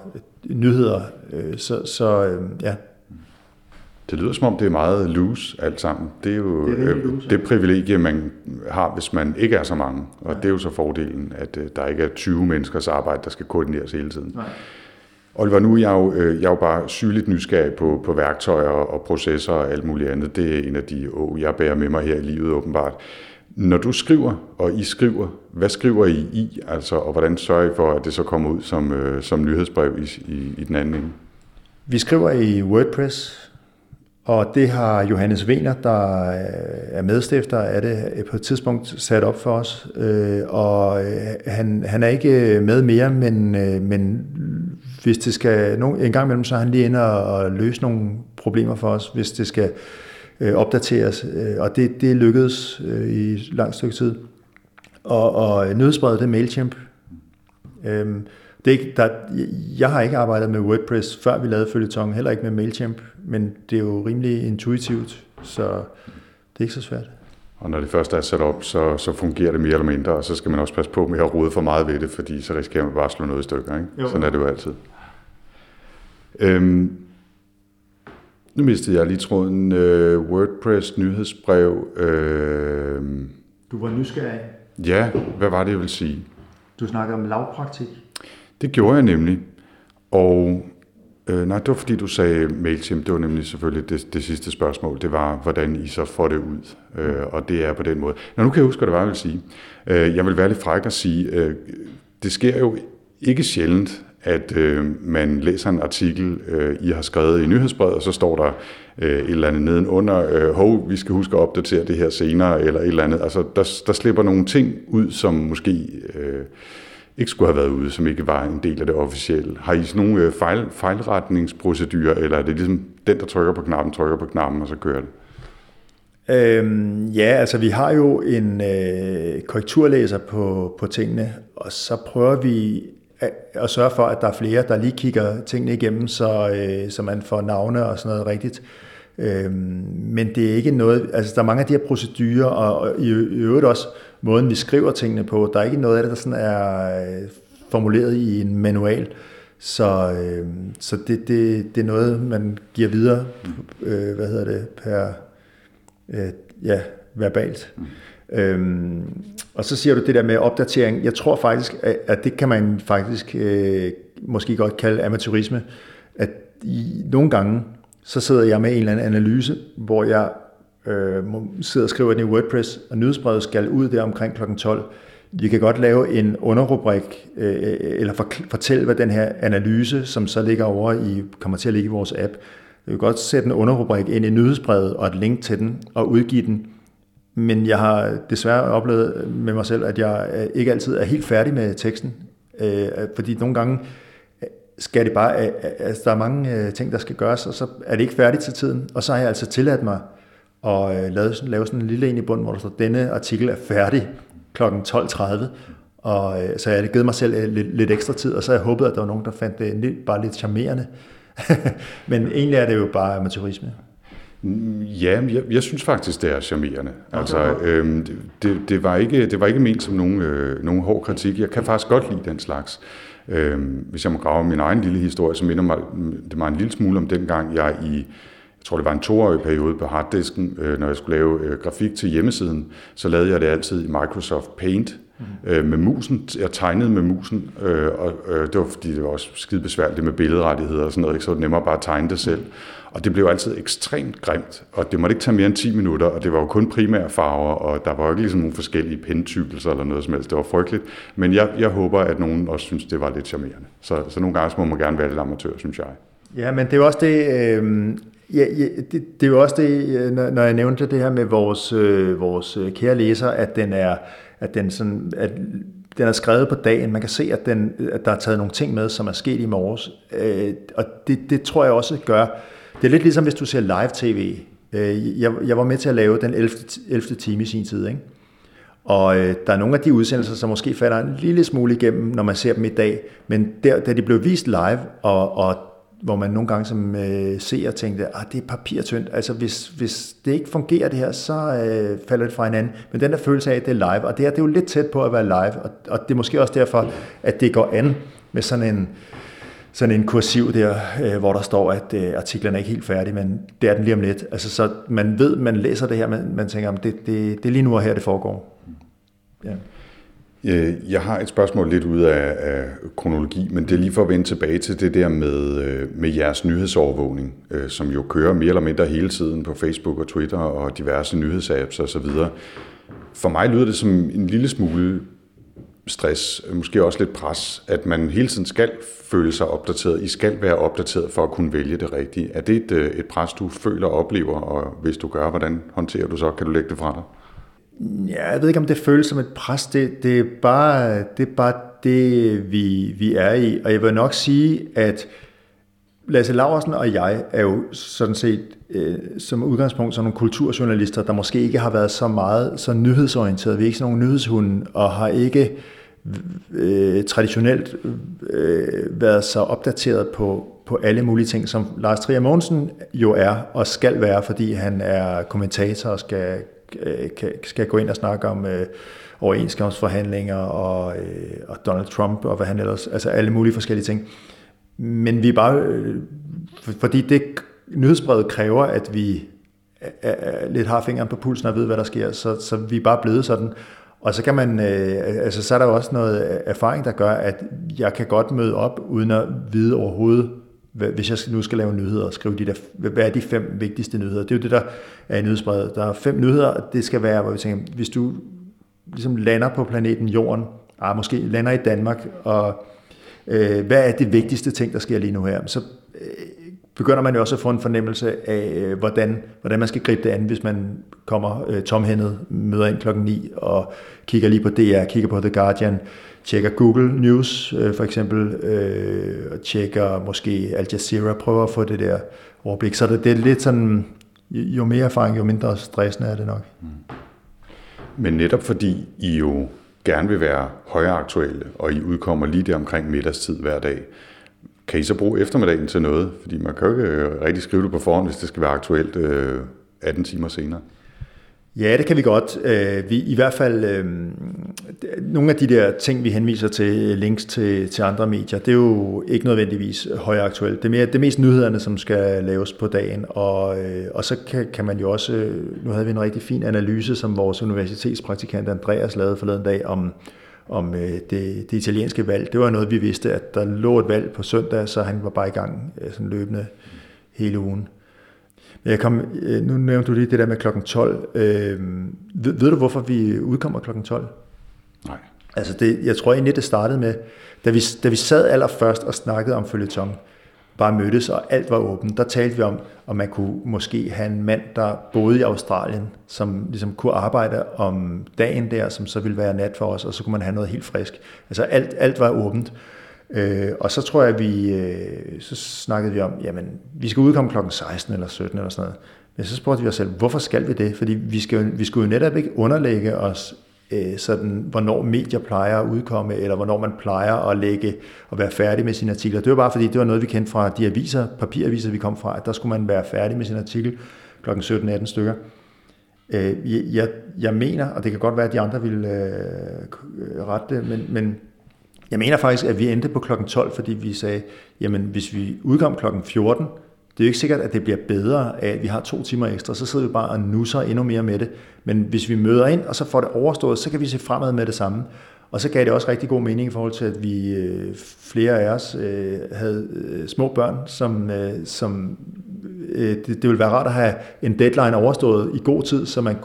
nyheder, ja. Det lyder som om, det er meget loose alt sammen. Det er jo det privilegie, man har, hvis man ikke er så mange. Og det er jo så fordelen, at der ikke er 20 menneskers arbejde, der skal koordineres hele tiden. Nej. Oliver, nu er jeg jo bare sygeligt nysgerrig på værktøjer og processer og alt muligt andet. Det er en af de jeg bærer med mig her i livet åbenbart. Når du skriver, og I skriver, hvad skriver I i, altså, og hvordan sørger I for, at det så kommer ud som nyhedsbrev i den anden ende? Vi skriver i WordPress, og det har Johannes Wiener, der er medstifter af det, på et tidspunkt sat op for os. Og han er ikke med mere, men hvis det skal en gang imellem, så er han lige inde og løse nogle problemer for os, hvis det skal opdateres, og det lykkedes i et langt stykke tid. Og nyhedsbrevet, det er MailChimp. Det er ikke, jeg har ikke arbejdet med WordPress, før vi lavede Føljetong, heller ikke med MailChimp, men det er jo rimelig intuitivt, så det er ikke så svært. Og når det først er sat op, så fungerer det mere eller mindre, og så skal man også passe på med at rode for meget ved det, fordi så risikerer man bare at slå noget i stykker, ikke? Jo. Sådan er det jo altid. Nu mistede jeg lige tråden. WordPress, nyhedsbrev. Du var nysgerrig. Ja, hvad var det, jeg ville sige? Du snakkede om lavpraktik. Det gjorde jeg nemlig. Og nej, det var fordi, du sagde MailChimp. Det var nemlig selvfølgelig det sidste spørgsmål. Det var, hvordan I så får det ud. Og det er på den måde. Nå, nu kan jeg huske, hvad det var, jeg ville sige. Jeg vil være lidt fræk at sige, det sker jo ikke sjældent, at man læser en artikel, I har skrevet i nyhedsbrevet, og så står der et eller andet nedenunder, vi skal huske at opdatere det her senere, eller et eller andet. Altså, der slipper nogle ting ud, som måske ikke skulle have været ude, som ikke var en del af det officielle. Har I sådan nogle fejlretningsprocedurer, eller er det ligesom den, der trykker på knappen, og så kører det? Ja, altså vi har jo en korrekturlæser på tingene, og så prøver vi at sørge for, at der er flere, der lige kigger tingene igennem, så man får navne og sådan noget rigtigt. Men det er ikke noget, altså der er mange af de her procedurer, og i øvrigt også måden, vi skriver tingene på, der er ikke noget af det, der sådan er formuleret i en manual, så det er noget, man giver videre, verbalt. Og så siger du det der med opdatering. Jeg tror faktisk, at det kan man faktisk måske godt kalde amatørisme, at nogle gange, så sidder jeg med en eller anden analyse, hvor jeg sidder og skriver den i WordPress, og nyhedsbrevet skal ud der omkring kl. 12. Vi kan godt lave en underrubrik, eller fortælle, hvad den her analyse, som så ligger kommer til at ligge i vores app. Vi kan godt sætte en underrubrik ind i nyhedsbrevet, og et link til den, og udgive den. Men jeg har desværre oplevet med mig selv, at jeg ikke altid er helt færdig med teksten, fordi nogle gange skal det bare, altså der er mange ting, der skal gøres, og så er det ikke færdigt til tiden, og så har jeg altså tilladt mig at lave sådan en lille en i bunden, hvor der står, denne artikel er færdig kl. 12.30, og så jeg havde givet mig selv lidt ekstra tid, og så havde jeg håbet, at der var nogen, der fandt det bare lidt charmerende, men egentlig er det jo bare amatørisme. Ja, jeg synes faktisk, det er charmerende. Altså, det var ikke ment som nogen hård kritik. Jeg kan faktisk godt lide den slags. Hvis jeg må grave min egen lille historie, så minder det mig en lille smule om dengang, jeg jeg tror, det var en 2-årig periode på harddisken, når jeg skulle lave grafik til hjemmesiden, så lavede jeg det altid i Microsoft Paint med musen. Jeg tegnede med musen, og det var fordi, det var også skide besværligt med billedrettigheder og sådan noget, ikke? Så var det nemmere bare at tegne det selv. Og det blev altid ekstremt grimt, og det måtte ikke tage mere end 10 minutter, og det var jo kun primære farver, og der var jo ikke ligesom nogle forskellige pentykkelse eller noget som helst. Det var frygteligt, men jeg håber, at nogen også synes, det var lidt charmerende. Så nogle gange må man gerne være lidt amatør, synes jeg. Ja, men det er jo også det, det er jo også det, når jeg nævnte det her med vores kære læser, at den er skrevet på dagen. Man kan se, at der er taget nogle ting med, som er sket i morges. Og det tror jeg også gør. Det er lidt ligesom, hvis du ser live-tv. Jeg var med til at lave den 11. time i sin tid, ikke? Og der er nogle af de udsendelser, som måske falder en lille smule igennem, når man ser dem i dag. Men da de blev vist live, og hvor man nogle gange som seer tænkte, at det er papirtyndt. Altså, hvis det ikke fungerer det her, så falder det fra hinanden. Men den der følelse af, at det er live, og det er jo lidt tæt på at være live, og det er måske også derfor, at det går an med sådan en kursiv der, hvor der står, at artiklerne er ikke helt færdige, men det er den lige om lidt. Altså, så man ved, man læser det her, man tænker, at det er lige nu og her, det foregår. Ja. Jeg har et spørgsmål lidt ud af kronologi, men det er lige for at vende tilbage til det der med jeres nyhedsovervågning, som jo kører mere eller mindre hele tiden på Facebook og Twitter og diverse nyhedsapps osv. For mig lyder det som en lille smule stress, måske også lidt pres, at man hele tiden skal føle sig opdateret. I skal være opdateret for at kunne vælge det rigtige. Er det et pres, du føler og oplever, og hvis du gør, hvordan håndterer du så? Kan du lægge det fra dig? Ja, jeg ved ikke, om det føles som et pres. Det er bare det, vi er i. Og jeg vil nok sige, at Lasse Laversen og jeg er jo sådan set som udgangspunkt sådan nogle kulturjournalister, der måske ikke har været så meget så nyhedsorienteret. Vi er ikke sådan nogle nyhedshunde og har ikke traditionelt været så opdateret på alle mulige ting, som Lars Trier Mogensen jo er og skal være, fordi han er kommentator og skal gå ind og snakke om overenskomstforhandlinger og Donald Trump og hvad han ellers, altså alle mulige forskellige ting. Men vi er bare, fordi det nyhedsbrevet kræver, at vi lidt har fingeren på pulsen og ved, hvad der sker, så vi er bare blevet sådan. Og så kan man, altså så er der jo også noget erfaring, der gør, at jeg kan godt møde op, uden at vide overhovedet, hvis jeg nu skal lave nyheder og skrive hvad er de 5 vigtigste nyheder. Det er jo det, der er i nyhedsbrevet. Der er 5 nyheder, og det skal være, hvor vi tænker, hvis du ligesom lander på planeten Jorden, måske lander i Danmark, og hvad er det vigtigste ting, der sker lige nu her, så begynder man jo også at få en fornemmelse af, hvordan man skal gribe det an, hvis man kommer tomhændet, møder ind klokken 9 og kigger lige på DR, kigger på The Guardian, tjekker Google News for eksempel, og tjekker måske Al Jazeera, prøver at få det der overblik. Så det er lidt sådan, jo mere erfaring, jo mindre stressende er det nok. Men netop fordi I jo gerne vil være højaktuelle, og I udkommer lige der omkring middagstid hver dag, kan I så bruge eftermiddagen til noget? Fordi man kan jo ikke rigtig skrive det på forhånd, hvis det skal være aktuelt 18 timer senere. Ja, det kan vi godt. Vi i hvert fald nogle af de der ting, vi henviser til, links til andre medier, det er jo ikke nødvendigvis højaktuelt. Det er mest nyhederne, som skal laves på dagen. Og så kan man jo også... Nu havde vi en rigtig fin analyse, som vores universitetspraktikant Andreas lavede forleden dag om det italienske valg. Det var noget, vi vidste, at der lå et valg på søndag, så han var bare i gang sådan løbende hele ugen. Men nu nævnte du lige det der med klokken 12. Ved du, hvorfor vi udkommer klokken 12? Nej. Altså, jeg tror egentlig, det startede med, da vi sad allerførst og snakkede om føljetong, bare mødtes, og alt var åbent. Der talte vi om, om man kunne måske have en mand, der boede i Australien, som ligesom kunne arbejde om dagen der, som så ville være nat for os, og så kunne man have noget helt frisk. Altså alt var åbent. Og så tror jeg, så snakkede vi om, jamen, vi skal udkomme klokken 16 eller 17 eller sådan noget. Men så spurgte vi os selv, hvorfor skal vi det? Fordi vi skulle jo netop ikke underlægge os sådan, hvornår medier plejer at udkomme, eller hvornår man plejer at lægge og være færdig med sine artikler. Det var bare fordi, det var noget, vi kendte fra de aviser, papiraviser, vi kom fra, at der skulle man være færdig med sin artikel kl. 17-18 stykker. Jeg mener, og det kan godt være, at de andre ville rette det, men jeg mener faktisk, at vi endte på kl. 12, fordi vi sagde, jamen hvis vi udkom kl. 14, det er jo ikke sikkert, at det bliver bedre af, at vi har 2 timer ekstra, så sidder vi bare og nusser endnu mere med det. Men hvis vi møder ind, og så får det overstået, så kan vi se fremad med det samme. Og så gav det også rigtig god mening i forhold til, at vi flere af os havde små børn, som det ville være rart at have en deadline overstået i god tid, så man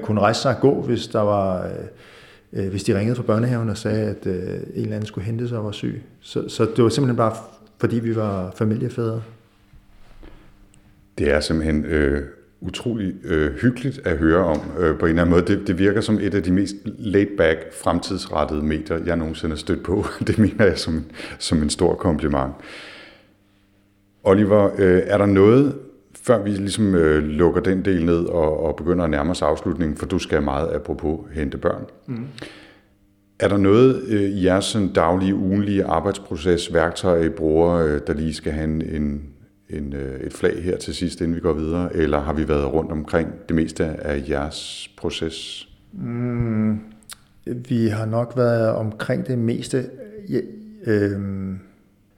kunne rejse sig og gå, hvis der var... Hvis de ringede fra børnehaven og sagde, at en eller anden skulle hente sig og var syg. Så det var simpelthen bare, fordi vi var familiefædre. Det er simpelthen utrolig hyggeligt at høre om på en eller anden måde. Det virker som et af de mest laid-back, fremtidsrettede medier, jeg nogensinde har stødt på. Det mener jeg som en stor kompliment. Oliver, er der noget, før vi ligesom lukker den del ned og begynder at nærme os afslutningen, for du skal meget apropos hente børn. Mm. Er der noget i jeres sådan daglige, ugenlige arbejdsproces, værktøj, I bruger, der lige skal have et flag her til sidst, inden vi går videre, eller har vi været rundt omkring det meste af jeres proces? Vi har nok været omkring det meste.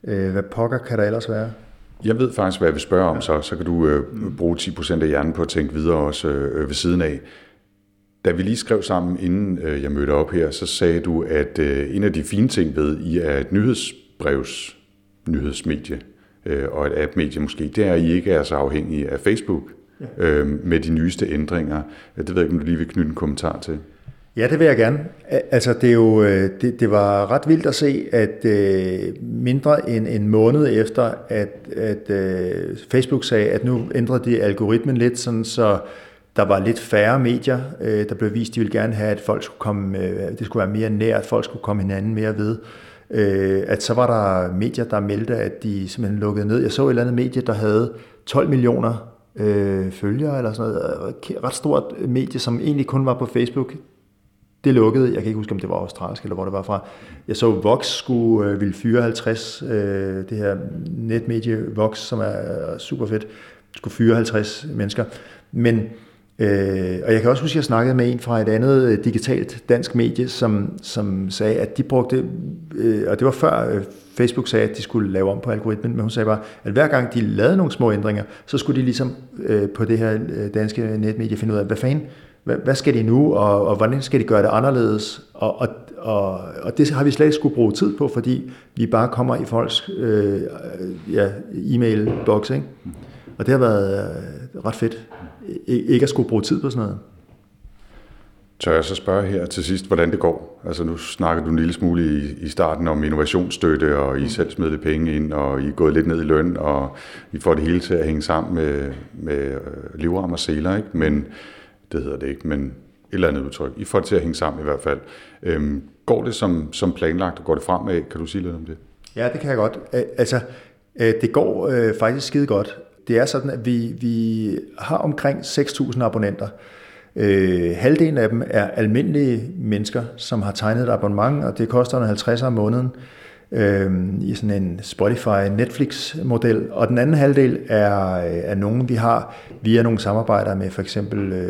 Hvad pokker kan der ellers være? Jeg ved faktisk, hvad jeg vil spørge om, så kan du bruge 10% af hjernen på at tænke videre også ved siden af. Da vi lige skrev sammen, inden jeg mødte op her, så sagde du, at en af de fine ting ved, I er et nyhedsmedie og et app-medie måske, det er, at I ikke er så afhængige af Facebook med de nyeste ændringer. Det ved jeg ikke, om du lige vil knytte en kommentar til. Ja, det vil jeg gerne. Altså, det er jo, det var ret vildt at se, at mindre end en måned efter, at Facebook sagde, at nu ændrede de algoritmen lidt, sådan, så der var lidt færre medier, der blev vist, de ville gerne have, at folk skulle det skulle være mere nært, folk skulle komme hinanden mere ved. At så var der medier, der meldte, at de simpelthen lukkede ned. Jeg så et eller andet medie, der havde 12 millioner følgere, eller sådan noget. Et ret stort medie, som egentlig kun var på Facebook. Det lukkede. Jeg kan ikke huske, om det var australsk eller hvor det var fra. Jeg så, Vox ville fyre 50, det her netmedie Vox, som er super fedt, skulle fyre 50 mennesker. Men, og jeg kan også huske, at jeg snakkede med en fra et andet digitalt dansk medie, som sagde, at de brugte, og det var før Facebook sagde, at de skulle lave om på algoritmen, men hun sagde bare, at hver gang de lavede nogle små ændringer, så skulle de ligesom på det her danske netmedie finde ud af, hvad fanden, hvad skal de nu, og hvordan skal de gøre det anderledes? Og det har vi slet ikke skulle bruge tid på, fordi vi bare kommer i folks e-mailboks, ikke? Og det har været ret fedt, ikke at skulle bruge tid på sådan noget. Tør jeg så spørge her til sidst, hvordan det går? Altså nu snakker du en lille smule i starten om innovationsstøtte, og I selv smed penge ind, og I er gået lidt ned i løn, og I får det hele til at hænge sammen med livrem og seler, ikke? Men det hedder det ikke, men et eller andet udtryk. I får det til at hænge sammen i hvert fald. Går det som planlagt, og går det fremad? Kan du sige lidt om det? Ja, det kan jeg godt. Altså, det går faktisk skide godt. Det er sådan, at vi har omkring 6.000 abonnenter. Halvdelen af dem er almindelige mennesker, som har tegnet et abonnement, og det koster 50 om måneden i sådan en Spotify-Netflix-model. Og den anden halvdel er nogen, vi har via nogle samarbejder med for eksempel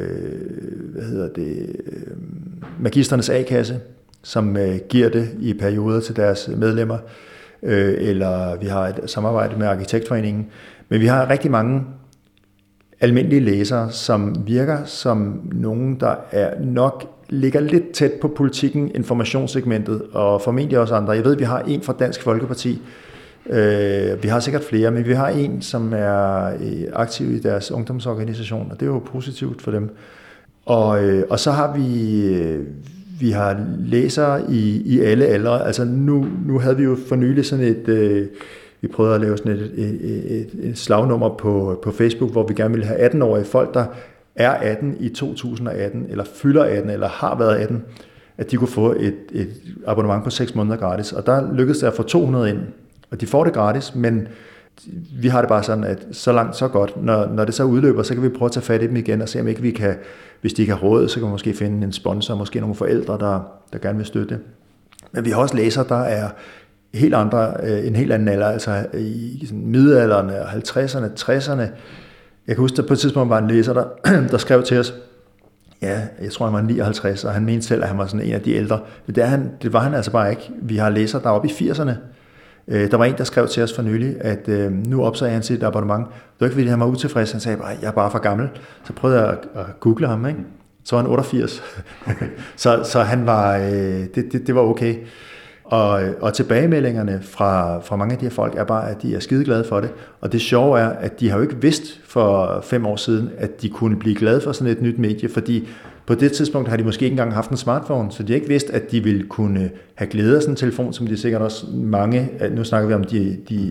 Magisternes A-kasse, som giver det i perioder til deres medlemmer. Eller vi har et samarbejde med Arkitektforeningen. Men vi har rigtig mange almindelige læsere, som virker som nogen, der nok ligger lidt tæt på Politikken, informationssegmentet og formentlig også andre. Jeg ved, vi har en fra Dansk Folkeparti. Vi har sikkert flere, men vi har en, som er aktiv i deres ungdomsorganisation, og det er jo positivt for dem. Og så har vi har læsere i alle aldre. Altså nu havde vi jo for nylig sådan et... Vi prøvede at lave sådan et slagnummer på Facebook, hvor vi gerne ville have 18-årige folk, der er 18 i 2018, eller fylder 18, eller har været 18, at de kunne få et abonnement på 6 måneder gratis. Og der lykkedes det at få 200 ind, og de får det gratis, men vi har det bare sådan, at så langt, så godt. Når det så udløber, så kan vi prøve at tage fat i dem igen, og se om ikke vi kan, hvis de ikke har råd, så kan vi måske finde en sponsor, måske nogle forældre, der gerne vil støtte det. Men vi har også læsere, der er en helt anden alder, altså i middelalderen, 50'erne, 60'erne. Jeg kan huske, at på et tidspunkt var en læser, der skrev til os, ja, jeg tror, han var 59, og han mente selv, at han var sådan en af de ældre. Men det var han altså bare ikke. Vi har læsere, der er oppe i 80'erne. Der var en, der skrev til os for nylig, at nu opsagde han sit abonnement. Det var ikke, fordi han var utilfreds. Han sagde bare, jeg er bare for gammel. Så prøvede jeg at google ham, ikke? Så var han 88. Okay. så han var, det var okay. Og tilbagemeldingerne fra mange af de her folk er bare, at de er skideglade for det. Og det sjove er, at de har jo ikke vidst for 5 år siden, at de kunne blive glade for sådan et nyt medie, fordi på det tidspunkt har de måske ikke engang haft en smartphone, så de har ikke vidst, at de ville kunne have glæde af sådan en telefon, som de sikkert også mange, nu snakker vi om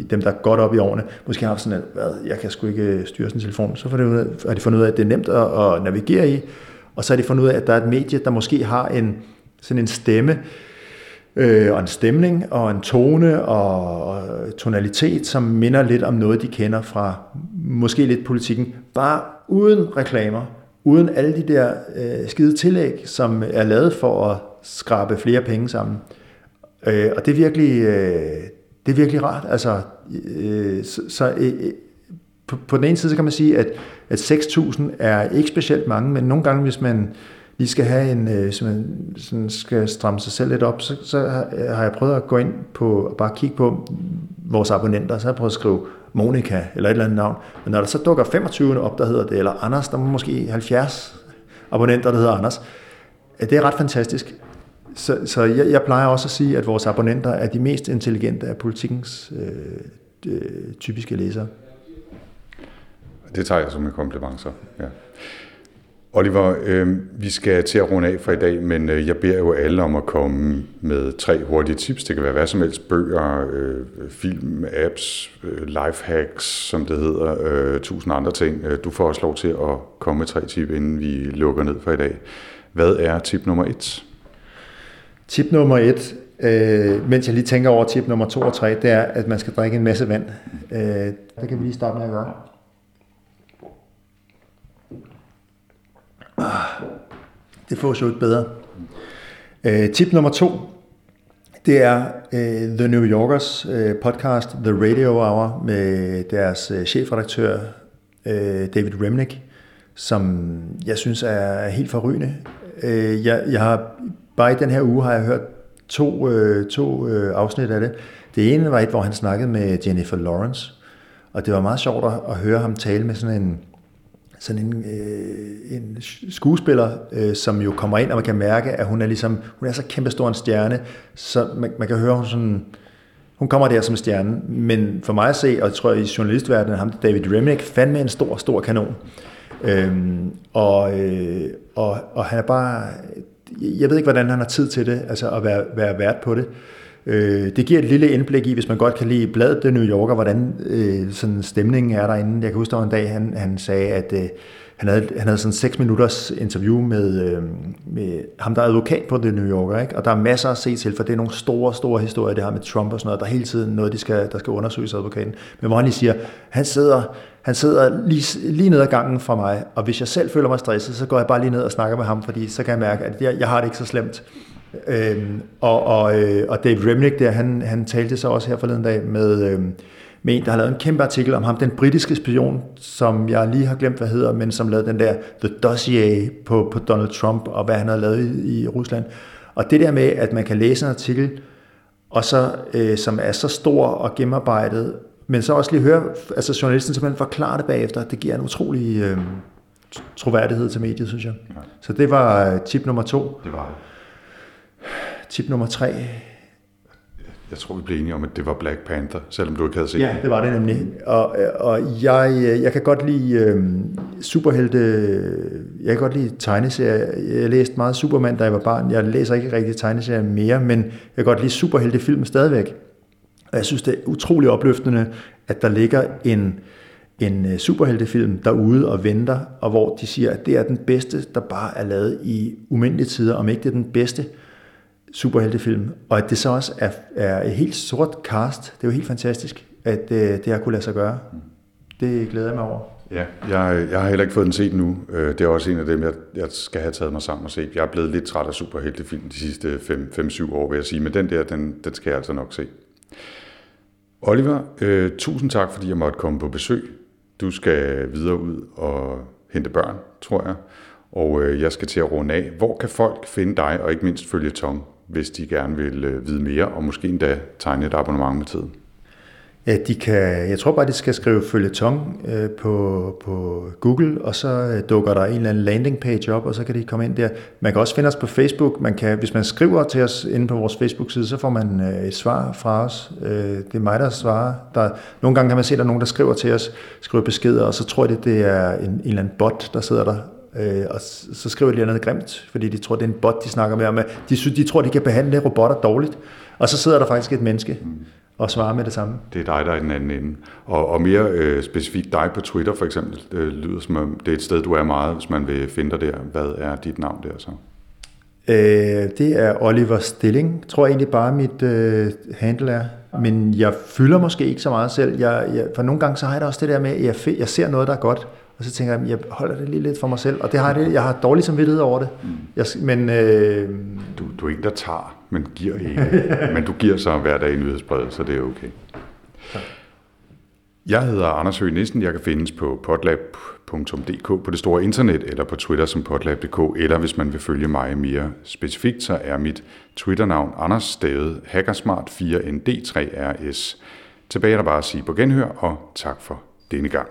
dem, der er godt op i årene, måske har haft sådan, at jeg kan sgu ikke styre sådan en telefon. Så har de fundet ud af, at det er nemt at navigere i, og så har de fundet ud af, at der er et medie, der måske har sådan en stemme, og en stemning, og en tone, og tonalitet, som minder lidt om noget, de kender fra måske lidt Politikken. Bare uden reklamer, uden alle de der skide tillæg, som er lavet for at skrabe flere penge sammen. Og det er virkelig rart. Altså, på den ene side så kan man sige, at 6.000 er ikke specielt mange, men nogle gange, hvis man lige skal have sådan skal stramme sig selv lidt op, så har jeg prøvet at gå ind på og bare kigge på vores abonnenter, så har jeg prøvet at skrive Monica eller et eller andet navn, men når der så dukker 25 op, der hedder det, eller Anders, der er måske 70 abonnenter, der hedder Anders. Det er ret fantastisk. Så jeg plejer også at sige, at vores abonnenter er de mest intelligente af Politikens typiske læsere. Det tager jeg som en kompliment, så ja. Oliver, vi skal til at runde af for i dag, men jeg beder jo alle om at komme med 3 hurtige tips. Det kan være hvad som helst, bøger, film, apps, lifehacks, som det hedder, 1000 andre ting. Du får også lov til at komme med 3 tip, inden vi lukker ned for i dag. Hvad er tip nummer 1? Tip nummer 1, mens jeg lige tænker over tip nummer 2 og 3, det er, at man skal drikke en masse vand. Det kan vi lige starte med at gøre. Det får jo ikke bedre. Tip nummer 2, det er The New Yorkers podcast The Radio Hour med deres chefredaktør David Remnick, som jeg synes er helt forrygende. Jeg har bare i den her uge har jeg hørt to afsnit af det. Det ene var et, hvor han snakkede med Jennifer Lawrence, og det var meget sjovt at høre ham tale med sådan en skuespiller, som jo kommer ind, og man kan mærke, at hun er så kæmpestor en stjerne, så man kan høre, hun kommer der som stjerne. Men for mig at se, og jeg tror i journalistverdenen, ham David Remnick fandme en stor, stor kanon. Og han er bare... Jeg ved ikke, hvordan han har tid til det, altså at være vært på det. Det giver et lille indblik i, hvis man godt kan lide bladet The New Yorker, hvordan sådan stemningen er derinde. Jeg kan huske, der en dag, han sagde, at han havde sådan 6 minutters interview med ham, der er advokat på The New Yorker, ikke? Og der er masser at se til, for det er nogle store, store historier, det her med Trump og sådan noget. Der er hele tiden noget, der skal undersøges af advokaten. Men hvor han lige siger, han sidder lige ned ad gangen fra mig, og hvis jeg selv føler mig stresset, så går jeg bare lige ned og snakker med ham, fordi så kan jeg mærke, at jeg har det ikke så slemt. Og David Remnick der, han talte så også her forleden dag med en, der har lavet en kæmpe artikel om ham, den britiske spion, som jeg lige har glemt, hvad hedder, men som lavede den der The Dossier på Donald Trump, og hvad han har lavet i Rusland. Og det der med, at man kan læse en artikel, og så, som er så stor og gennemarbejdet, men så også lige høre, altså journalisten simpelthen forklare det bagefter, det giver en utrolig troværdighed til mediet, synes jeg. Ja. Så det var tip nummer 2. Det var det. Tip nummer 3. Jeg tror, vi blev enige om, at det var Black Panther, selvom du ikke havde set det. Ja, det var det nemlig. Og jeg kan godt lide superhelte, jeg kan godt lide tegneserier. Jeg læste meget Superman, da jeg var barn. Jeg læser ikke rigtig tegneserier mere, men jeg kan godt lide superheltefilm stadigvæk. Og jeg synes, det er utrolig opløftende, at der ligger en superheltefilm derude og venter, og hvor de siger, at det er den bedste, der bare er lavet i umindelige tider, om ikke det er den bedste superheltefilm, og at det så også er et helt sort cast. Det er jo helt fantastisk, at det har kunne lade sig gøre. Det glæder jeg mig over. Ja, jeg har heller ikke fået den set nu. Det er også en af dem, jeg skal have taget mig sammen og set. Jeg er blevet lidt træt af superheltefilm de sidste 5-7 år, vil jeg sige, men den der, den skal jeg altså nok se. Oliver, tusind tak, fordi jeg måtte komme på besøg. Du skal videre ud og hente børn, tror jeg. Og jeg skal til at runde af. Hvor kan folk finde dig, og ikke mindst Føljetong, hvis de gerne vil vide mere, og måske endda tegne et abonnement med tiden? Ja, jeg tror bare, de skal skrive Føljetong på Google, og så dukker der en eller anden landingpage op, og så kan de komme ind der. Man kan også finde os på Facebook. Hvis man skriver til os inde på vores Facebook-side, så får man et svar fra os. Det er mig, der svarer. Nogle gange kan man se, at der er nogen, der skriver til os, skriver beskeder, og så tror jeg, det er en eller anden bot, der sidder der. Og så skriver de noget grimt, fordi de tror, det er en bot, de snakker med om. De tror, de kan behandle robotter dårligt. Og så sidder der faktisk et menneske og svarer med det samme. Det er dig, der er i den anden ende. Og mere specifikt dig på Twitter, for eksempel, lyder som, det er et sted, du er meget, hvis man vil finde dig der. Hvad er dit navn der så? Det er Oliver Stilling, tror jeg egentlig bare mit handle er. Men jeg fylder måske ikke så meget selv. For nogle gange så har jeg da også det der med, at jeg ser noget, der er godt. Og så tænker jeg, at jeg holder det lige lidt for mig selv. Og det har jeg har dårlig samvittighed over det. Men, du er en, der tager, men giver ikke. Men du giver så hver dag en nyhedsbrev, så det er okay. Tak. Jeg hedder Anders Høgh Nissen. Jeg kan findes på potlab.dk på det store internet, eller på Twitter som potlab.dk, eller hvis man vil følge mig mere specifikt, så er mit Twitter-navn Anders Stade Hackersmart 4ND3RS. Tilbage er der bare at sige på genhør, og tak for denne gang.